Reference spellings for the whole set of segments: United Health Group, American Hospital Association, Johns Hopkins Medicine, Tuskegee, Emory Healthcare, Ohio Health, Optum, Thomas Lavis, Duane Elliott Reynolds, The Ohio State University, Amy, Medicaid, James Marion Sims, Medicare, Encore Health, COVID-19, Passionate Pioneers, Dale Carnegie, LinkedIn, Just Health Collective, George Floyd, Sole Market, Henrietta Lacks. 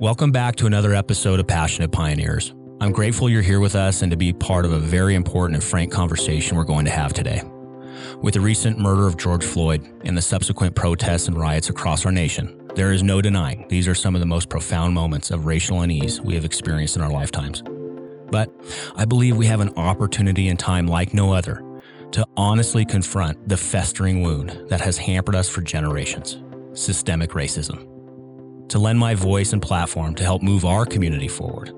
Welcome back to another episode of Passionate Pioneers. I'm grateful you're here with us and to be part of a very important and frank conversation we're going to have today. With the recent murder of George Floyd and the subsequent protests and riots across our nation, there is no denying these are some of the most profound moments of racial unease we have experienced in our lifetimes. But I believe we have an opportunity and time like no other to honestly confront the festering wound that has hampered us for generations, systemic racism. To lend my voice and platform to help move our community forward,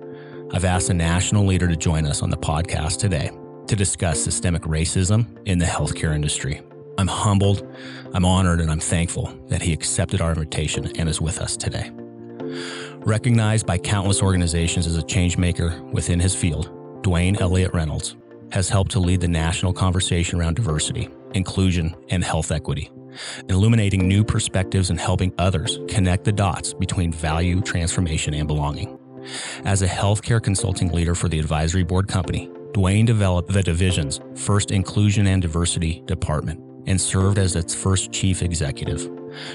I've asked a national leader to join us on the podcast today to discuss systemic racism in the healthcare industry. I'm humbled, I'm honored, and I'm thankful that he accepted our invitation and is with us today. Recognized by countless organizations as a change maker within his field, Duane Elliott Reynolds has helped to lead the national conversation around diversity, inclusion, and health equity, illuminating new perspectives and helping others connect the dots between value, transformation, and belonging. As a healthcare consulting leader for the advisory board company, Duane developed the division's first inclusion and diversity department and served as its first chief executive.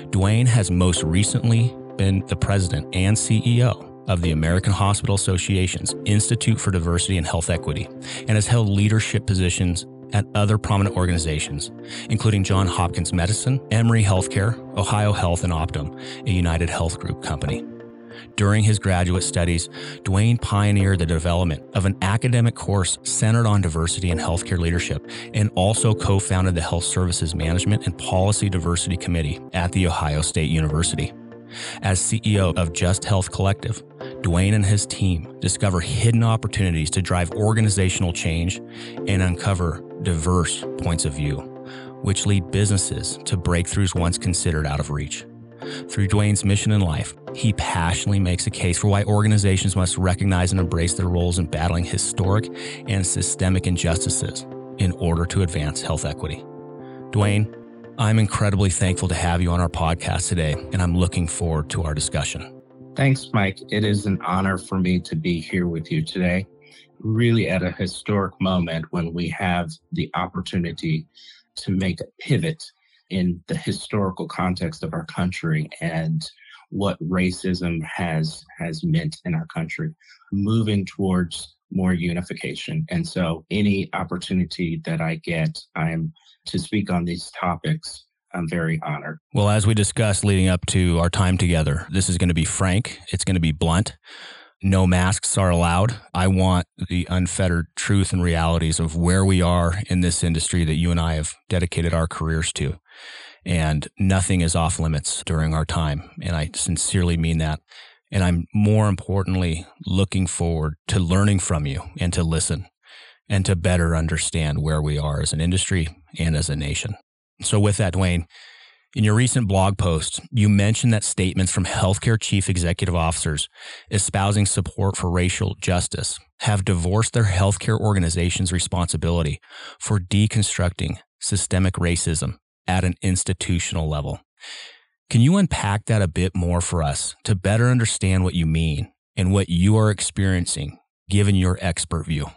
Duane has most recently been the president and CEO of the American Hospital Association's Institute for Diversity and Health Equity and has held leadership positions at other prominent organizations, including Johns Hopkins Medicine, Emory Healthcare, Ohio Health, and Optum, a United Health Group company. During his graduate studies, Duane pioneered the development of an academic course centered on diversity and healthcare leadership and also co-founded the Health Services Management and Policy Diversity Committee at The Ohio State University. As CEO of Just Health Collective, Duane and his team discover hidden opportunities to drive organizational change and uncover diverse points of view, which lead businesses to breakthroughs once considered out of reach. Through Duane's mission in life, he passionately makes a case for why organizations must recognize and embrace their roles in battling historic and systemic injustices in order to advance health equity. Duane, I'm incredibly thankful to have you on our podcast today, and I'm looking forward to our discussion. Thanks, Mike. It is an honor for me to be here with you today, really at a historic moment when we have the opportunity to make a pivot in the historical context of our country and what racism has meant in our country, moving towards more unification. And so any opportunity that I get to speak on these topics, I'm very honored. Well, as we discussed leading up to our time together, this is going to be frank. It's going to be blunt. No masks are allowed. I want the unfettered truth and realities of where we are in this industry that you and I have dedicated our careers to. And nothing is off limits during our time. And I sincerely mean that. And I'm more importantly looking forward to learning from you and to listen and to better understand where we are as an industry and as a nation. So with that, Duane, in your recent blog post, you mentioned that statements from healthcare chief executive officers espousing support for racial justice have divorced their healthcare organization's responsibility for deconstructing systemic racism at an institutional level. Can you unpack that a bit more for us to better understand what you mean and what you are experiencing, given your expert view?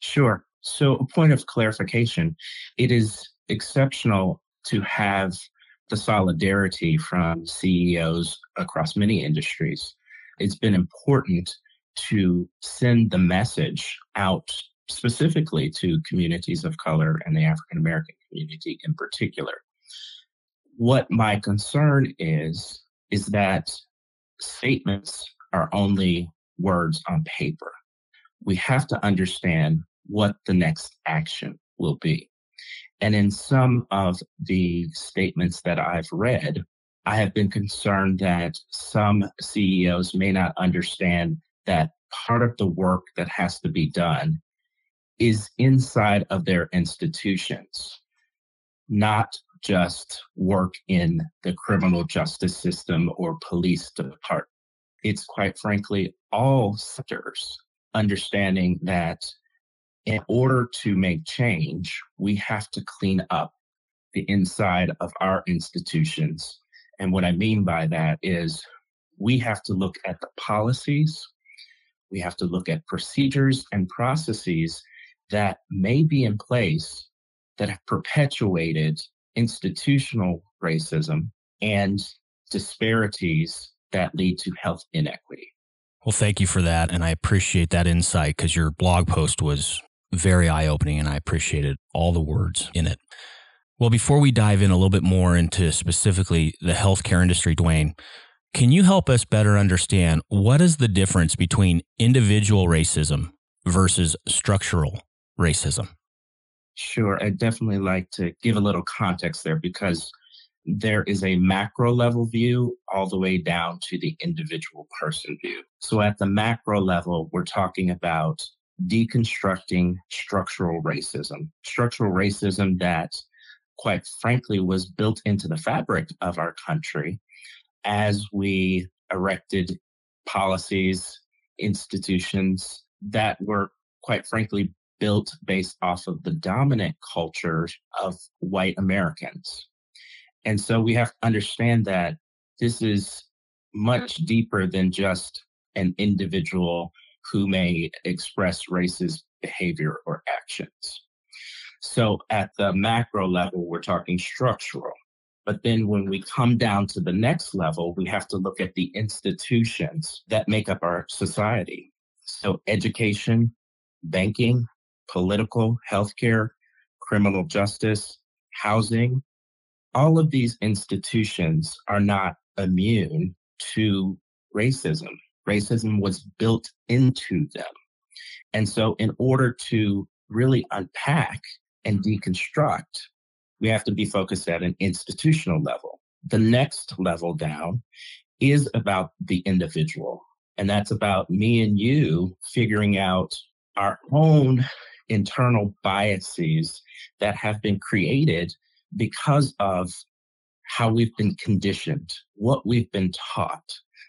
Sure. So a point of clarification, it is exceptional to have the solidarity from CEOs across many industries. It's been important to send the message out specifically to communities of color and the African-American community in particular. What my concern is that statements are only words on paper. We have to understand what the next action will be. And in some of the statements that I've read, I have been concerned that some CEOs may not understand that part of the work that has to be done is inside of their institutions, not just work in the criminal justice system or police department. It's quite frankly all sectors understanding that in order to make change, we have to clean up the inside of our institutions. And what I mean by that is we have to look at the policies, we have to look at procedures and processes that may be in place that have perpetuated institutional racism and disparities that lead to health inequity. Well, thank you for that. And I appreciate that insight because your blog post was very eye-opening and I appreciated all the words in it. Well, before we dive in a little bit more into specifically the healthcare industry, Duane, can you help us better understand what is the difference between individual racism versus structural racism? Sure. I'd definitely like to give a little context there because there is a macro level view all the way down to the individual person view. So at the macro level, we're talking about deconstructing structural racism that, quite frankly, was built into the fabric of our country as we erected policies, institutions that were, quite frankly, built based off of the dominant culture of white Americans. And so we have to understand that this is much deeper than just an individual who may express racist behavior or actions. So at the macro level, we're talking structural. But then when we come down to the next level, we have to look at the institutions that make up our society. So education, banking, political, healthcare, criminal justice, housing, all of these institutions are not immune to racism. Racism was built into them. And so in order to really unpack and deconstruct, we have to be focused at an institutional level. The next level down is about the individual. And that's about me and you figuring out our own internal biases that have been created because of how we've been conditioned, what we've been taught,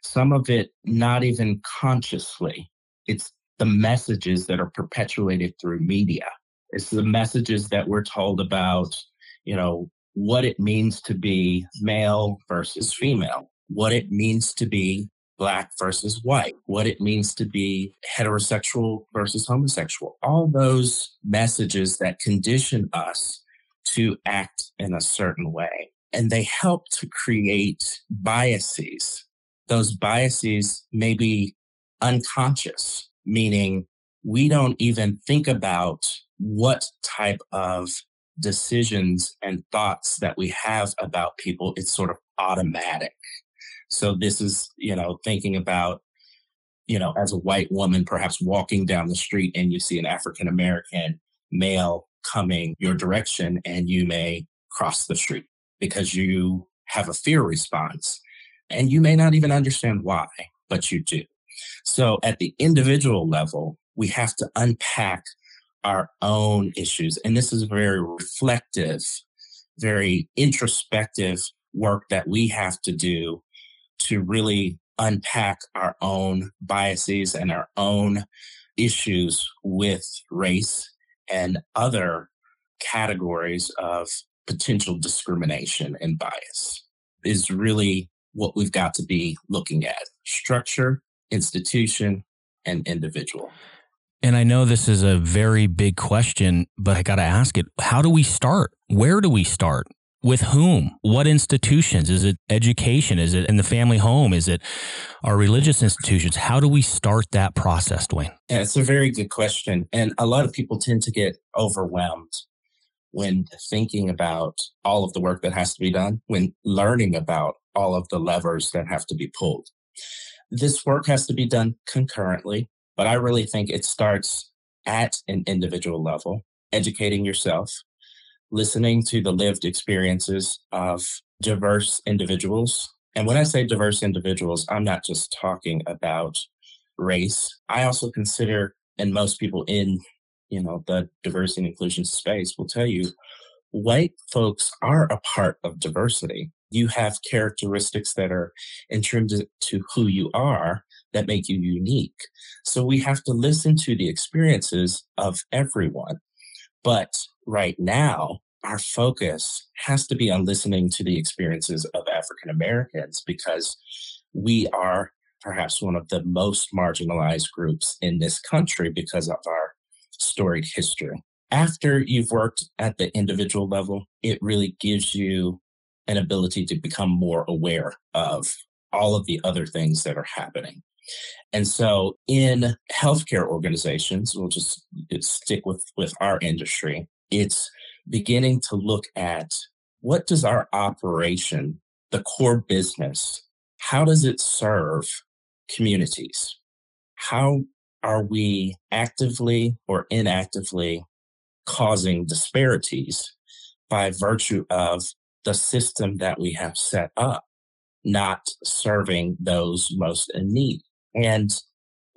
some of it not even consciously. It's the messages that are perpetuated through media. It's the messages that we're told about, you know, what it means to be male versus female, what it means to be Black versus white, what it means to be heterosexual versus homosexual, all those messages that condition us to act in a certain way. And they help to create biases. Those biases may be unconscious, meaning we don't even think about what type of decisions and thoughts that we have about people. It's sort of automatic. So this is, you know, thinking about, you know, as a white woman, perhaps walking down the street and you see an African-American male coming your direction and you may cross the street because you have a fear response and you may not even understand why, but you do. So at the individual level, we have to unpack our own issues. And this is very reflective, very introspective work that we have to do to really unpack our own biases and our own issues with race and other categories of potential discrimination and bias is really what we've got to be looking at: structure, institution, and individual. And I know this is a very big question, but I got to ask it. How do we start? Where do we start? With whom? What institutions? Is it education? Is it in the family home? Is it our religious institutions? How do we start that process, Duane? Yeah, it's a very good question. And a lot of people tend to get overwhelmed when thinking about all of the work that has to be done, when learning about all of the levers that have to be pulled. This work has to be done concurrently, but I really think it starts at an individual level, educating yourself, listening to the lived experiences of diverse individuals. And when I say diverse individuals, I'm not just talking about race. I also consider, and most people in, you know, the diversity and inclusion space will tell you, white folks are a part of diversity. You have characteristics that are intrinsic to who you are that make you unique. So we have to listen to the experiences of everyone. But right now, our focus has to be on listening to the experiences of African Americans because we are perhaps one of the most marginalized groups in this country because of our storied history. After you've worked at the individual level, it really gives you an ability to become more aware of all of the other things that are happening. And so in healthcare organizations, we'll just stick with our industry, it's beginning to look at what does our operation, the core business, how does it serve communities? How are we actively or inactively causing disparities by virtue of the system that we have set up, not serving those most in need? And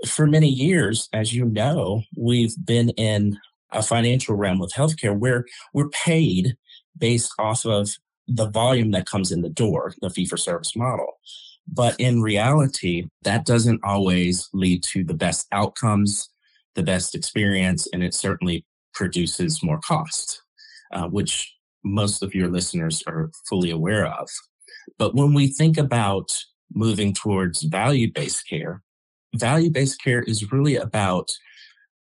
for many years, as you know, we've been in a financial realm with healthcare where we're paid based off of the volume that comes in the door, the fee-for-service model. But in reality, that doesn't always lead to the best outcomes, the best experience, and it certainly produces more cost, which most of your listeners are fully aware of. But when we think about moving towards value-based care is really about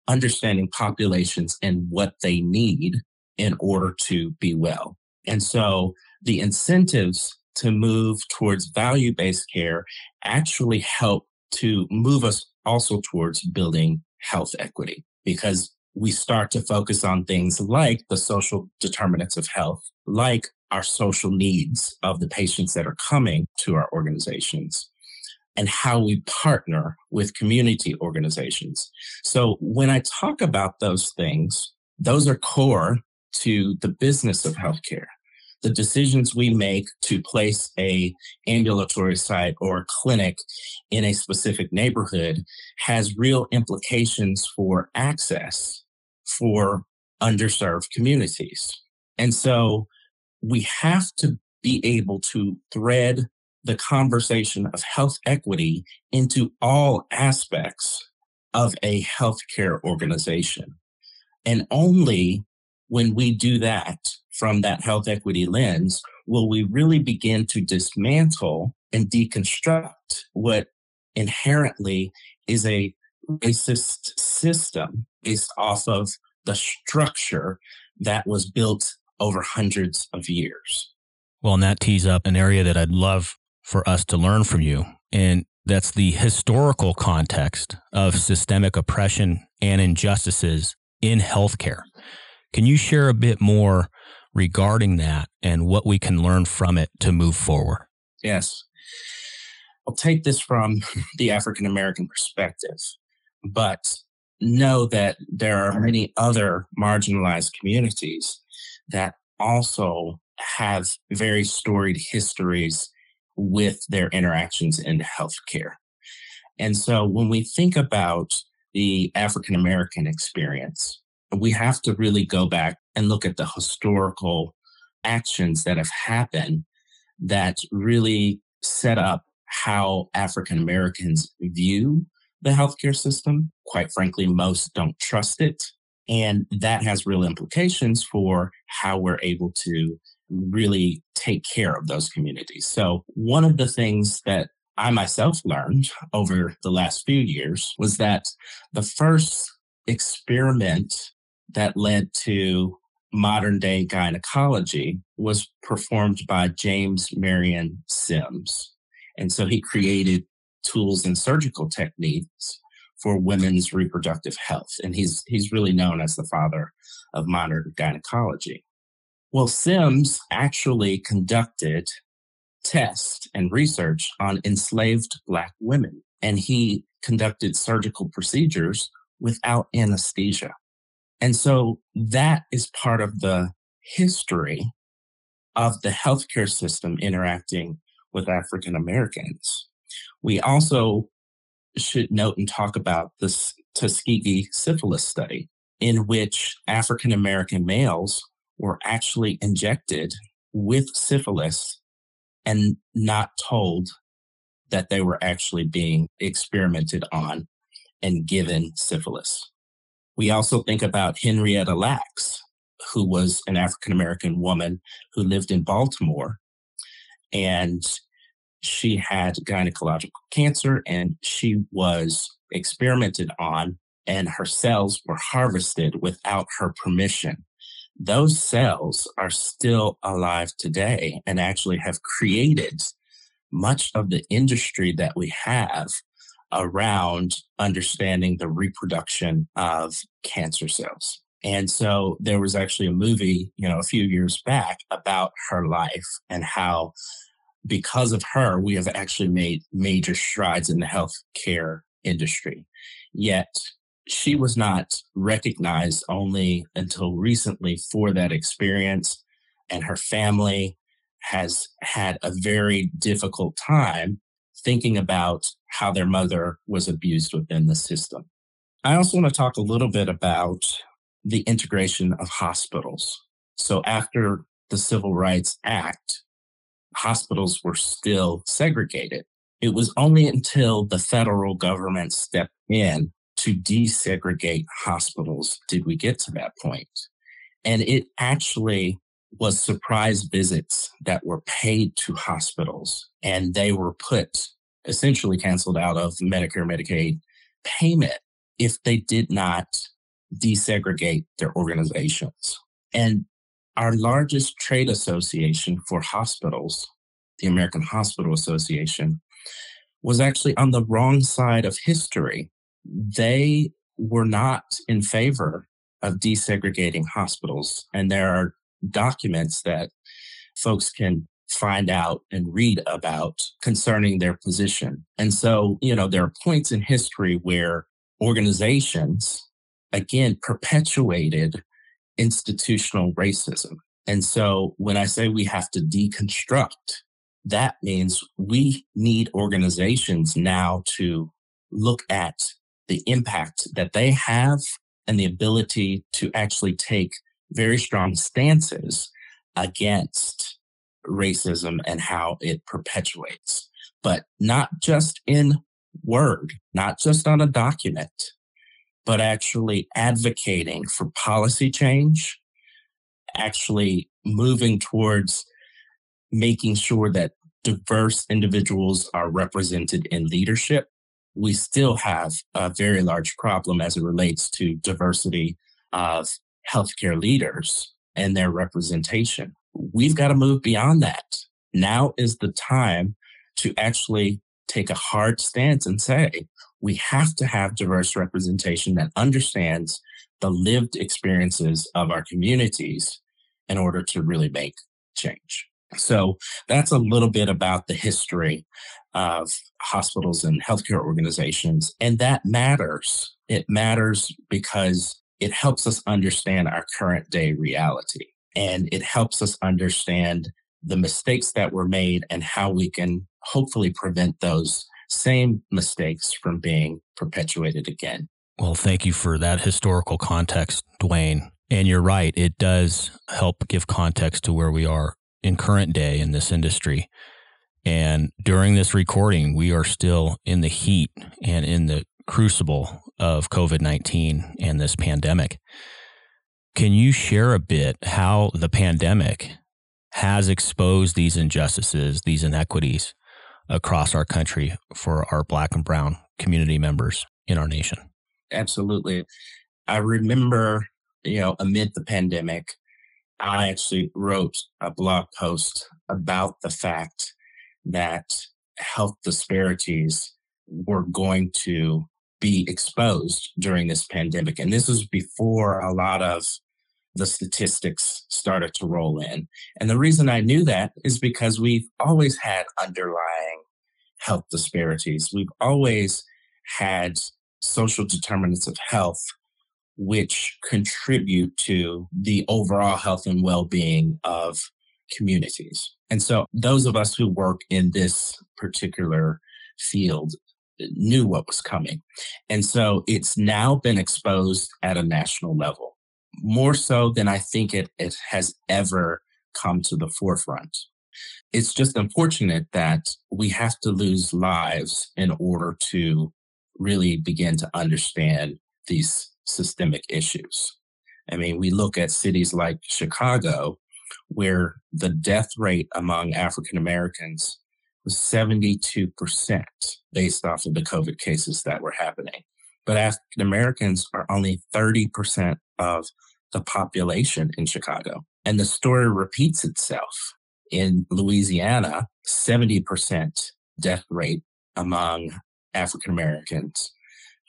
understanding populations and what they need in order to be well. And so the incentives to move towards value-based care actually help to move us also towards building health equity, because we start to focus on things like the social determinants of health, like our social needs of the patients that are coming to our organizations, and how we partner with community organizations. So when I talk about those things, those are core to the business of healthcare. The decisions we make to place a ambulatory site or a clinic in a specific neighborhood has real implications for access for underserved communities. And so we have to be able to thread the conversation of health equity into all aspects of a healthcare organization. And only when we do that from that health equity lens will we really begin to dismantle and deconstruct what inherently is a racist system based off of the structure that was built over hundreds of years. Well, and that tees up an area that I'd love for us to learn from you. And that's the historical context of systemic oppression and injustices in healthcare. Can you share a bit more regarding that and what we can learn from it to move forward? Yes. I'll take this from the African-American perspective, but know that there are many other marginalized communities that also have very storied histories with their interactions in healthcare. And so when we think about the African-American experience, we have to really go back and look at the historical actions that have happened that really set up how African Americans view the healthcare system. Quite frankly, most don't trust it. And that has real implications for how we're able to really take care of those communities. So one of the things that I myself learned over the last few years was that the first experiment that led to modern-day gynecology was performed by James Marion Sims. And so he created tools and surgical techniques for women's reproductive health. And he's really known as the father of modern gynecology. Well, Sims actually conducted tests and research on enslaved Black women, and he conducted surgical procedures without anesthesia. And so that is part of the history of the healthcare system interacting with African Americans. We also should note and talk about this Tuskegee syphilis study, in which African American males were actually injected with syphilis and not told that they were actually being experimented on and given syphilis. We also think about Henrietta Lacks, who was an African-American woman who lived in Baltimore, and she had gynecological cancer, and she was experimented on, and her cells were harvested without her permission. Those cells are still alive today and actually have created much of the industry that we have around understanding the reproduction of cancer cells. And so there was actually a movie, a few years back about her life and how because of her, we have actually made major strides in the healthcare industry. Yet she was not recognized only until recently for that experience, and her family has had a very difficult time thinking about how their mother was abused within the system. I also want to talk a little bit about the integration of hospitals. So after the Civil Rights Act, hospitals were still segregated. It was only until the federal government stepped in to desegregate hospitals did we get to that point. And it actually was surprise visits that were paid to hospitals, and they were essentially canceled out of Medicare, Medicaid payment if they did not desegregate their organizations. And our largest trade association for hospitals, the American Hospital Association, was actually on the wrong side of history. They were not in favor of desegregating hospitals, and there are documents that folks can find out and read about concerning their position. And so, there are points in history where organizations, again, perpetuated institutional racism. And so when I say we have to deconstruct, that means we need organizations now to look at the impact that they have and the ability to actually take very strong stances against racism and how it perpetuates, but not just in word, not just on a document, but actually advocating for policy change, actually moving towards making sure that diverse individuals are represented in leadership. We still have a very large problem as it relates to diversity of healthcare leaders and their representation. We've got to move beyond that. Now is the time to actually take a hard stance and say, we have to have diverse representation that understands the lived experiences of our communities in order to really make change. So that's a little bit about the history of hospitals and healthcare organizations. And that matters. It matters because it helps us understand our current day reality. And it helps us understand the mistakes that were made and how we can hopefully prevent those same mistakes from being perpetuated again. Well, thank you for that historical context, Duane. And you're right, it does help give context to where we are in current day in this industry. And during this recording, we are still in the heat and in the crucible of COVID-19 and this pandemic. Can you share a bit how the pandemic has exposed these injustices, these inequities across our country for our Black and Brown community members in our nation? Absolutely. I remember, amid the pandemic, I actually wrote a blog post about the fact that health disparities were going to be exposed during this pandemic. And this was before a lot of the statistics started to roll in. And the reason I knew that is because we've always had underlying health disparities. We've always had social determinants of health, which contribute to the overall health and well-being of communities. And so those of us who work in this particular field knew what was coming. And so it's now been exposed at a national level, more so than I think it has ever come to the forefront. It's just unfortunate that we have to lose lives in order to really begin to understand these systemic issues. I mean, we look at cities like Chicago, where the death rate among African Americans was 72% based off of the COVID cases that were happening. But African Americans are only 30% of the population in Chicago. And the story repeats itself. In Louisiana, 70% death rate among African Americans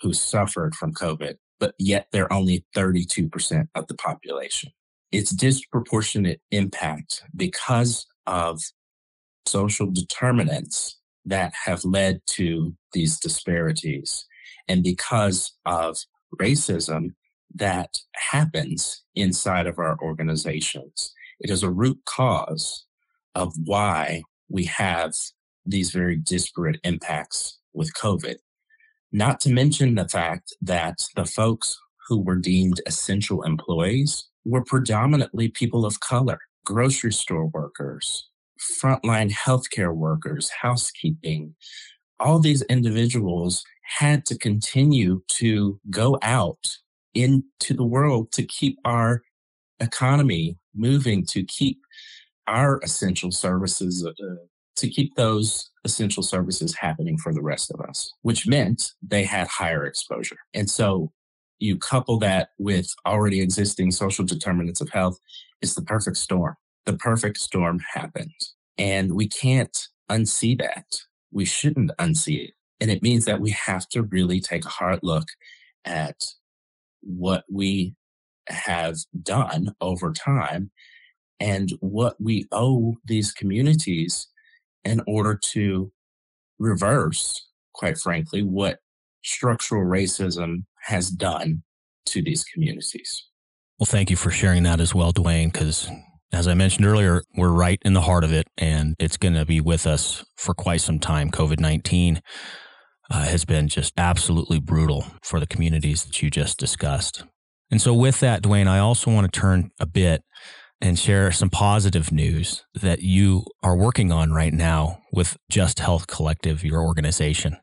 who suffered from COVID, but yet they're only 32% of the population. It's disproportionate impact because of social determinants that have led to these disparities and because of racism that happens inside of our organizations. It is a root cause of why we have these very disparate impacts with COVID. Not to mention the fact that the folks who were deemed essential employees were predominantly people of color, grocery store workers, frontline healthcare workers, housekeeping. All these individuals had to continue to go out into the world to keep our economy moving, to keep our essential services, to keep those essential services happening for the rest of us, which meant they had higher exposure. And so you couple that with already existing social determinants of health, it's the perfect storm. The perfect storm happened. And we can't unsee that. We shouldn't unsee it. And it means that we have to really take a hard look at what we have done over time and what we owe these communities in order to reverse, quite frankly, what structural racism has done to these communities. Well, thank you for sharing that as well, Duane, because as I mentioned earlier, we're right in the heart of it, and it's going to be with us for quite some time. COVID-19 has been just absolutely brutal for the communities that you just discussed. And so with that, Duane, I also want to turn a bit and share some positive news that you are working on right now with Just Health Collective, your organization.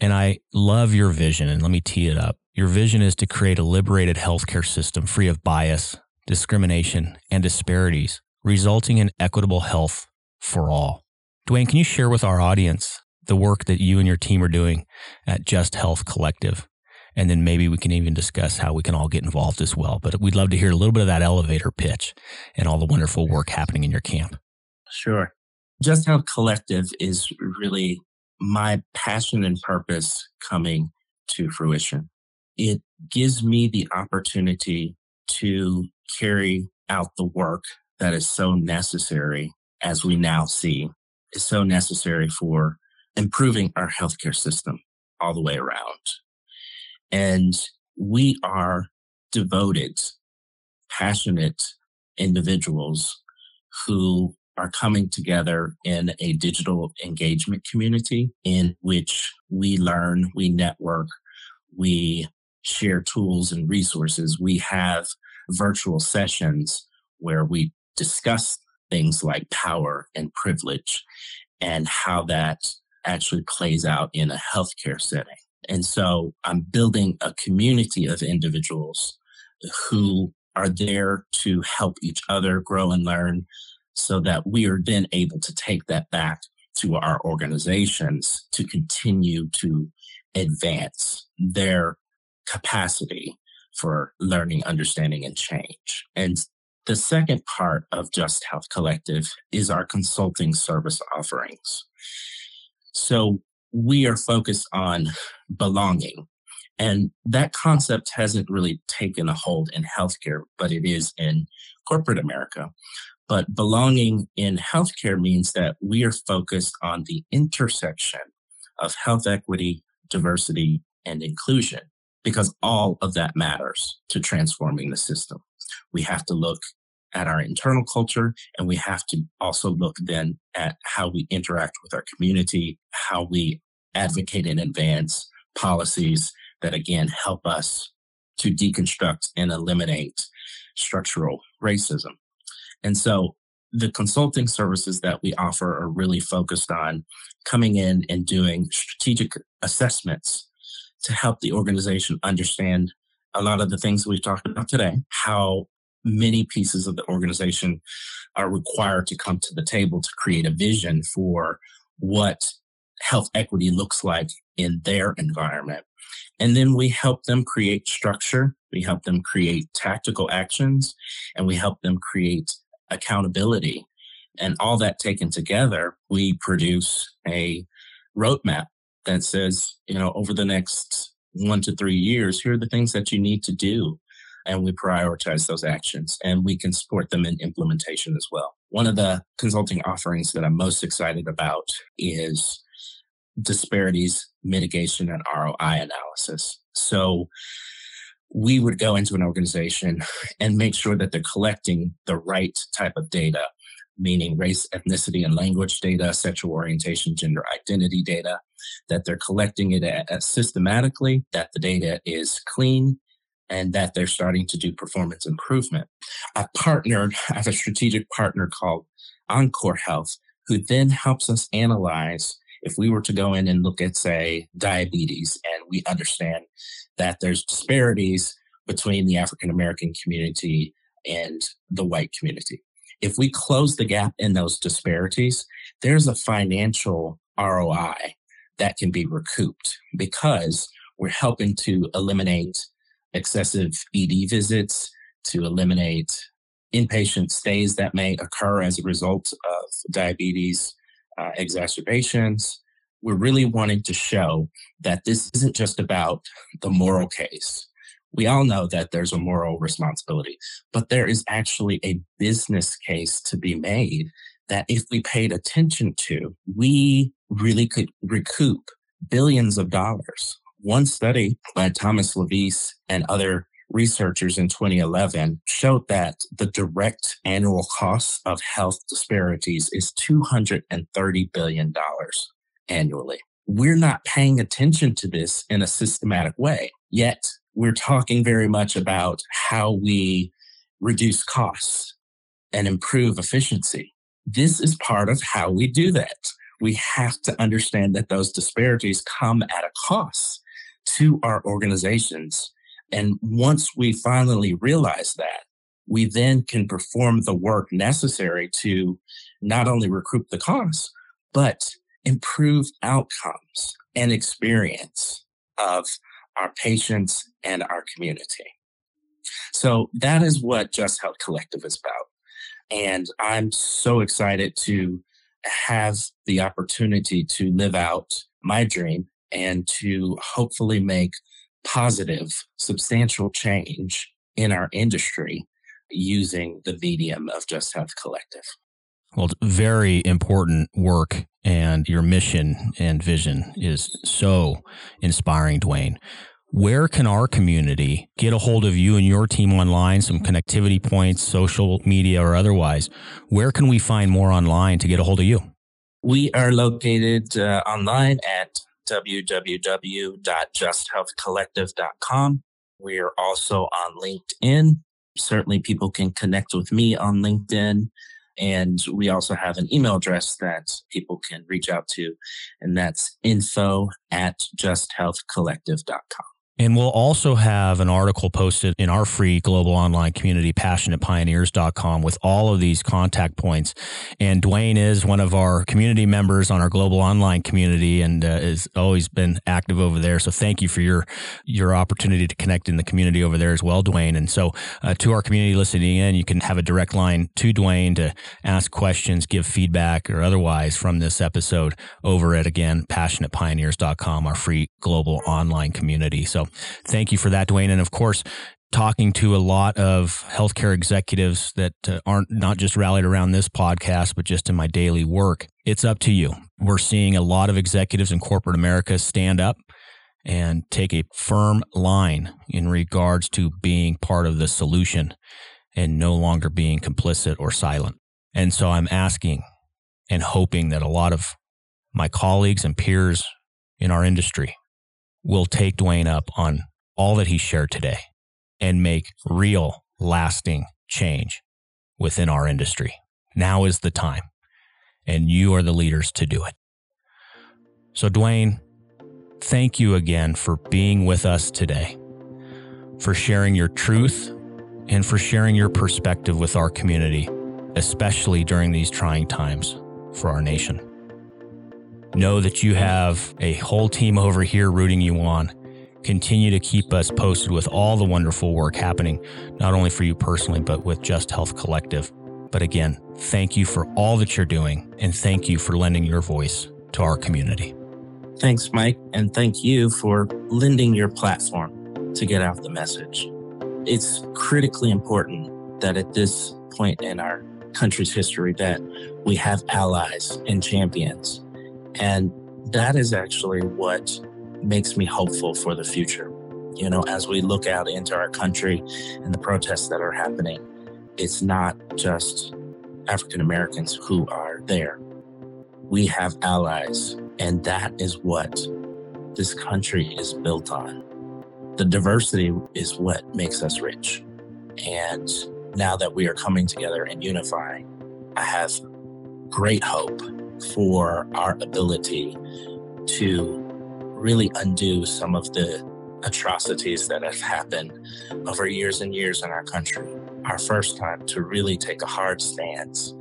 And I love your vision, and let me tee it up. Your vision is to create a liberated healthcare system free of bias, discrimination, and disparities, resulting in equitable health for all. Duane, can you share with our audience the work that you and your team are doing at Just Health Collective? And then maybe we can even discuss how we can all get involved as well. But we'd love to hear a little bit of that elevator pitch and all the wonderful work happening in your camp. Sure. Just Health Collective is really my passion and purpose coming to fruition. It gives me the opportunity to carry out the work that is so necessary, as we now see, is so necessary for improving our healthcare system all the way around. And we are devoted, passionate individuals who are coming together in a digital engagement community in which we learn, we network, we share tools and resources. We have virtual sessions where we discuss things like power and privilege and how that actually plays out in a healthcare setting. And so I'm building a community of individuals who are there to help each other grow and learn so that we are then able to take that back to our organizations to continue to advance their capacity for learning, understanding, and change. And the second part of Just Health Collective is our consulting service offerings. So we are focused on belonging. And that concept hasn't really taken a hold in healthcare, but it is in corporate America. But belonging in healthcare means that we are focused on the intersection of health equity, diversity, and inclusion, because all of that matters to transforming the system. We have to look at our internal culture, and we have to also look then at how we interact with our community, how we advocate and advance policies that, again, help us to deconstruct and eliminate structural racism. And so the consulting services that we offer are really focused on coming in and doing strategic assessments to help the organization understand a lot of the things we've talked about today, how many pieces of the organization are required to come to the table to create a vision for what health equity looks like in their environment. And then we help them create structure, we help them create tactical actions, and we help them create accountability. And all that taken together, we produce a roadmap that says, you know, over the next 1 to 3 years, here are the things that you need to do. And we prioritize those actions, and we can support them in implementation as well. One of the consulting offerings that I'm most excited about is disparities, mitigation, and ROI analysis. So we would go into an organization and make sure that they're collecting the right type of data, meaning race, ethnicity, and language data, sexual orientation, gender identity data, that they're collecting it systematically, that the data is clean, and that they're starting to do performance improvement. I have a strategic partner called Encore Health, who then helps us analyze if we were to go in and look at, say, diabetes, and we understand that there's disparities between the African-American community and the white community. If we close the gap in those disparities, there's a financial ROI that can be recouped because we're helping to eliminate excessive ED visits, to eliminate inpatient stays that may occur as a result of diabetes exacerbations. We're really wanting to show that this isn't just about the moral case. We all know that there's a moral responsibility, but there is actually a business case to be made that if we paid attention to, we really could recoup billions of dollars. One study by Thomas Lavis and other researchers in 2011 showed that the direct annual cost of health disparities is $230 billion annually. We're not paying attention to this in a systematic way, yet we're talking very much about how we reduce costs and improve efficiency. This is part of how we do that. We have to understand that those disparities come at a cost to our organizations. And once we finally realize that, we then can perform the work necessary to not only recoup the costs, but improve outcomes and experience of our patients and our community. So that is what Just Health Collective is about. And I'm so excited to have the opportunity to live out my dream and to hopefully make positive, substantial change in our industry using the medium of Just Health Collective. Well, it's very important work, and your mission and vision is so inspiring, Duane. Where can our community get a hold of you and your team online, some connectivity points, social media or otherwise? Where can we find more online to get a hold of you? We are located online at www.justhealthcollective.com. We are also on LinkedIn. Certainly people can connect with me on LinkedIn. And we also have an email address that people can reach out to, and that's info@justhealthcollective.com. And we'll also have an article posted in our free global online community, passionatepioneers.com, with all of these contact points. And Duane is one of our community members on our global online community and has always been active over there. So thank you for your opportunity to connect in the community over there as well, Duane. And so to our community listening in, you can have a direct line to Duane to ask questions, give feedback or otherwise from this episode over at, again, passionatepioneers.com, our free global online community. So thank you for that, Duane. And of course, talking to a lot of healthcare executives that aren't not just rallied around this podcast, but just in my daily work, it's up to you. We're seeing a lot of executives in corporate America stand up and take a firm line in regards to being part of the solution and no longer being complicit or silent. And so I'm asking and hoping that a lot of my colleagues and peers in our industry will take Duane up on all that he shared today and make real, lasting change within our industry. Now is the time, and you are the leaders to do it. So Duane, thank you again for being with us today, for sharing your truth, and for sharing your perspective with our community, especially during these trying times for our nation. Know that you have a whole team over here rooting you on. Continue to keep us posted with all the wonderful work happening, not only for you personally, but with Just Health Collective. But again, thank you for all that you're doing, and thank you for lending your voice to our community. Thanks, Mike, and thank you for lending your platform to get out the message. It's critically important that at this point in our country's history that we have allies and champions. And that is actually what makes me hopeful for the future. You know, as we look out into our country and the protests that are happening, it's not just African Americans who are there. We have allies, and that is what this country is built on. The diversity is what makes us rich. And now that we are coming together and unifying, I have great hope for our ability to really undo some of the atrocities that have happened over years and years in our country. Our first time to really take a hard stance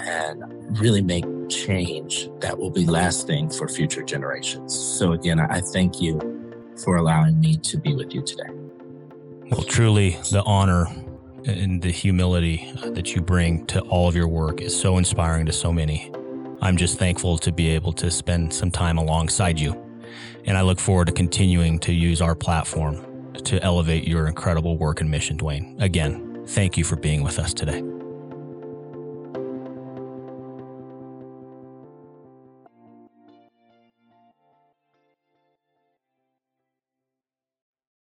and really make change that will be lasting for future generations. So again, I thank you for allowing me to be with you today. Well, truly the honor and the humility that you bring to all of your work is so inspiring to so many. I'm just thankful to be able to spend some time alongside you. And I look forward to continuing to use our platform to elevate your incredible work and mission, Duane. Again, thank you for being with us today.